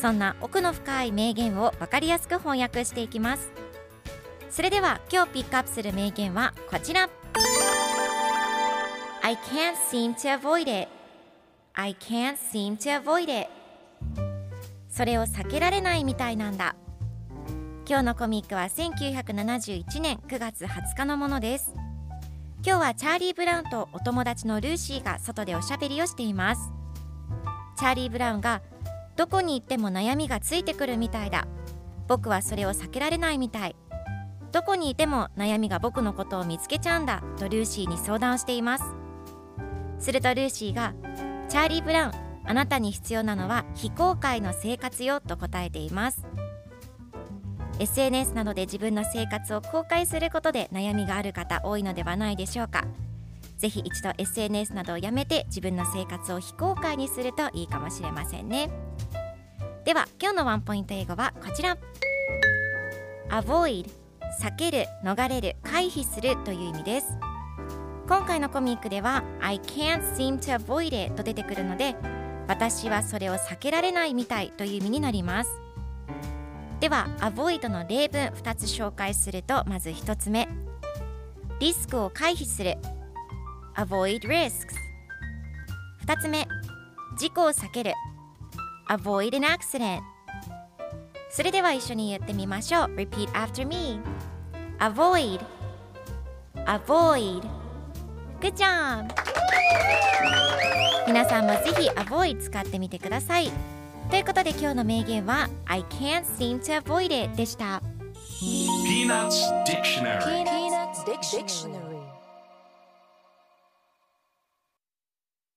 そんな奥の深い名言を分かりやすく翻訳していきます。それでは今日ピックアップする名言はこちら。I can't seem to avoid it. I can't seem to avoid it. それを避けられないみたいなんだ。今日のコミックは1971年9月20日のものです。今日はチャーリー・ブラウンとお友達のルーシーが外でおしゃべりをしています。チャーリー・ブラウンがどこに行っても悩みがついてくるみたいだ。僕はそれを避けられないみたい。どこにいても悩みが僕のことを見つけちゃうんだとルーシーに相談をしています。するとルーシーが、チャーリー・ブラウン、あなたに必要なのは非公開の生活よと答えています。SNS などで自分の生活を公開することで悩みがある方多いのではないでしょうか。ぜひ一度 SNS などをやめて自分の生活を非公開にするといいかもしれませんね。では今日のワンポイント英語はこちら。 AVOID、 避ける、逃れる、回避するという意味です。今回のコミックでは I can't seem to avoid it と出てくるので、私はそれを避けられないみたいという意味になります。では avoid の例文2つ紹介すると、まず1つ目、リスクを回避する avoid risks。 2つ目、事故を避ける avoid an accident。 それでは一緒に言ってみましょう。 Repeat after me. Avoid. Avoid.Good job! 皆さんもぜひ avoid 使ってみてください。ということで今日の名言は I can't seem to avoid it でした。Peanuts Dictionary.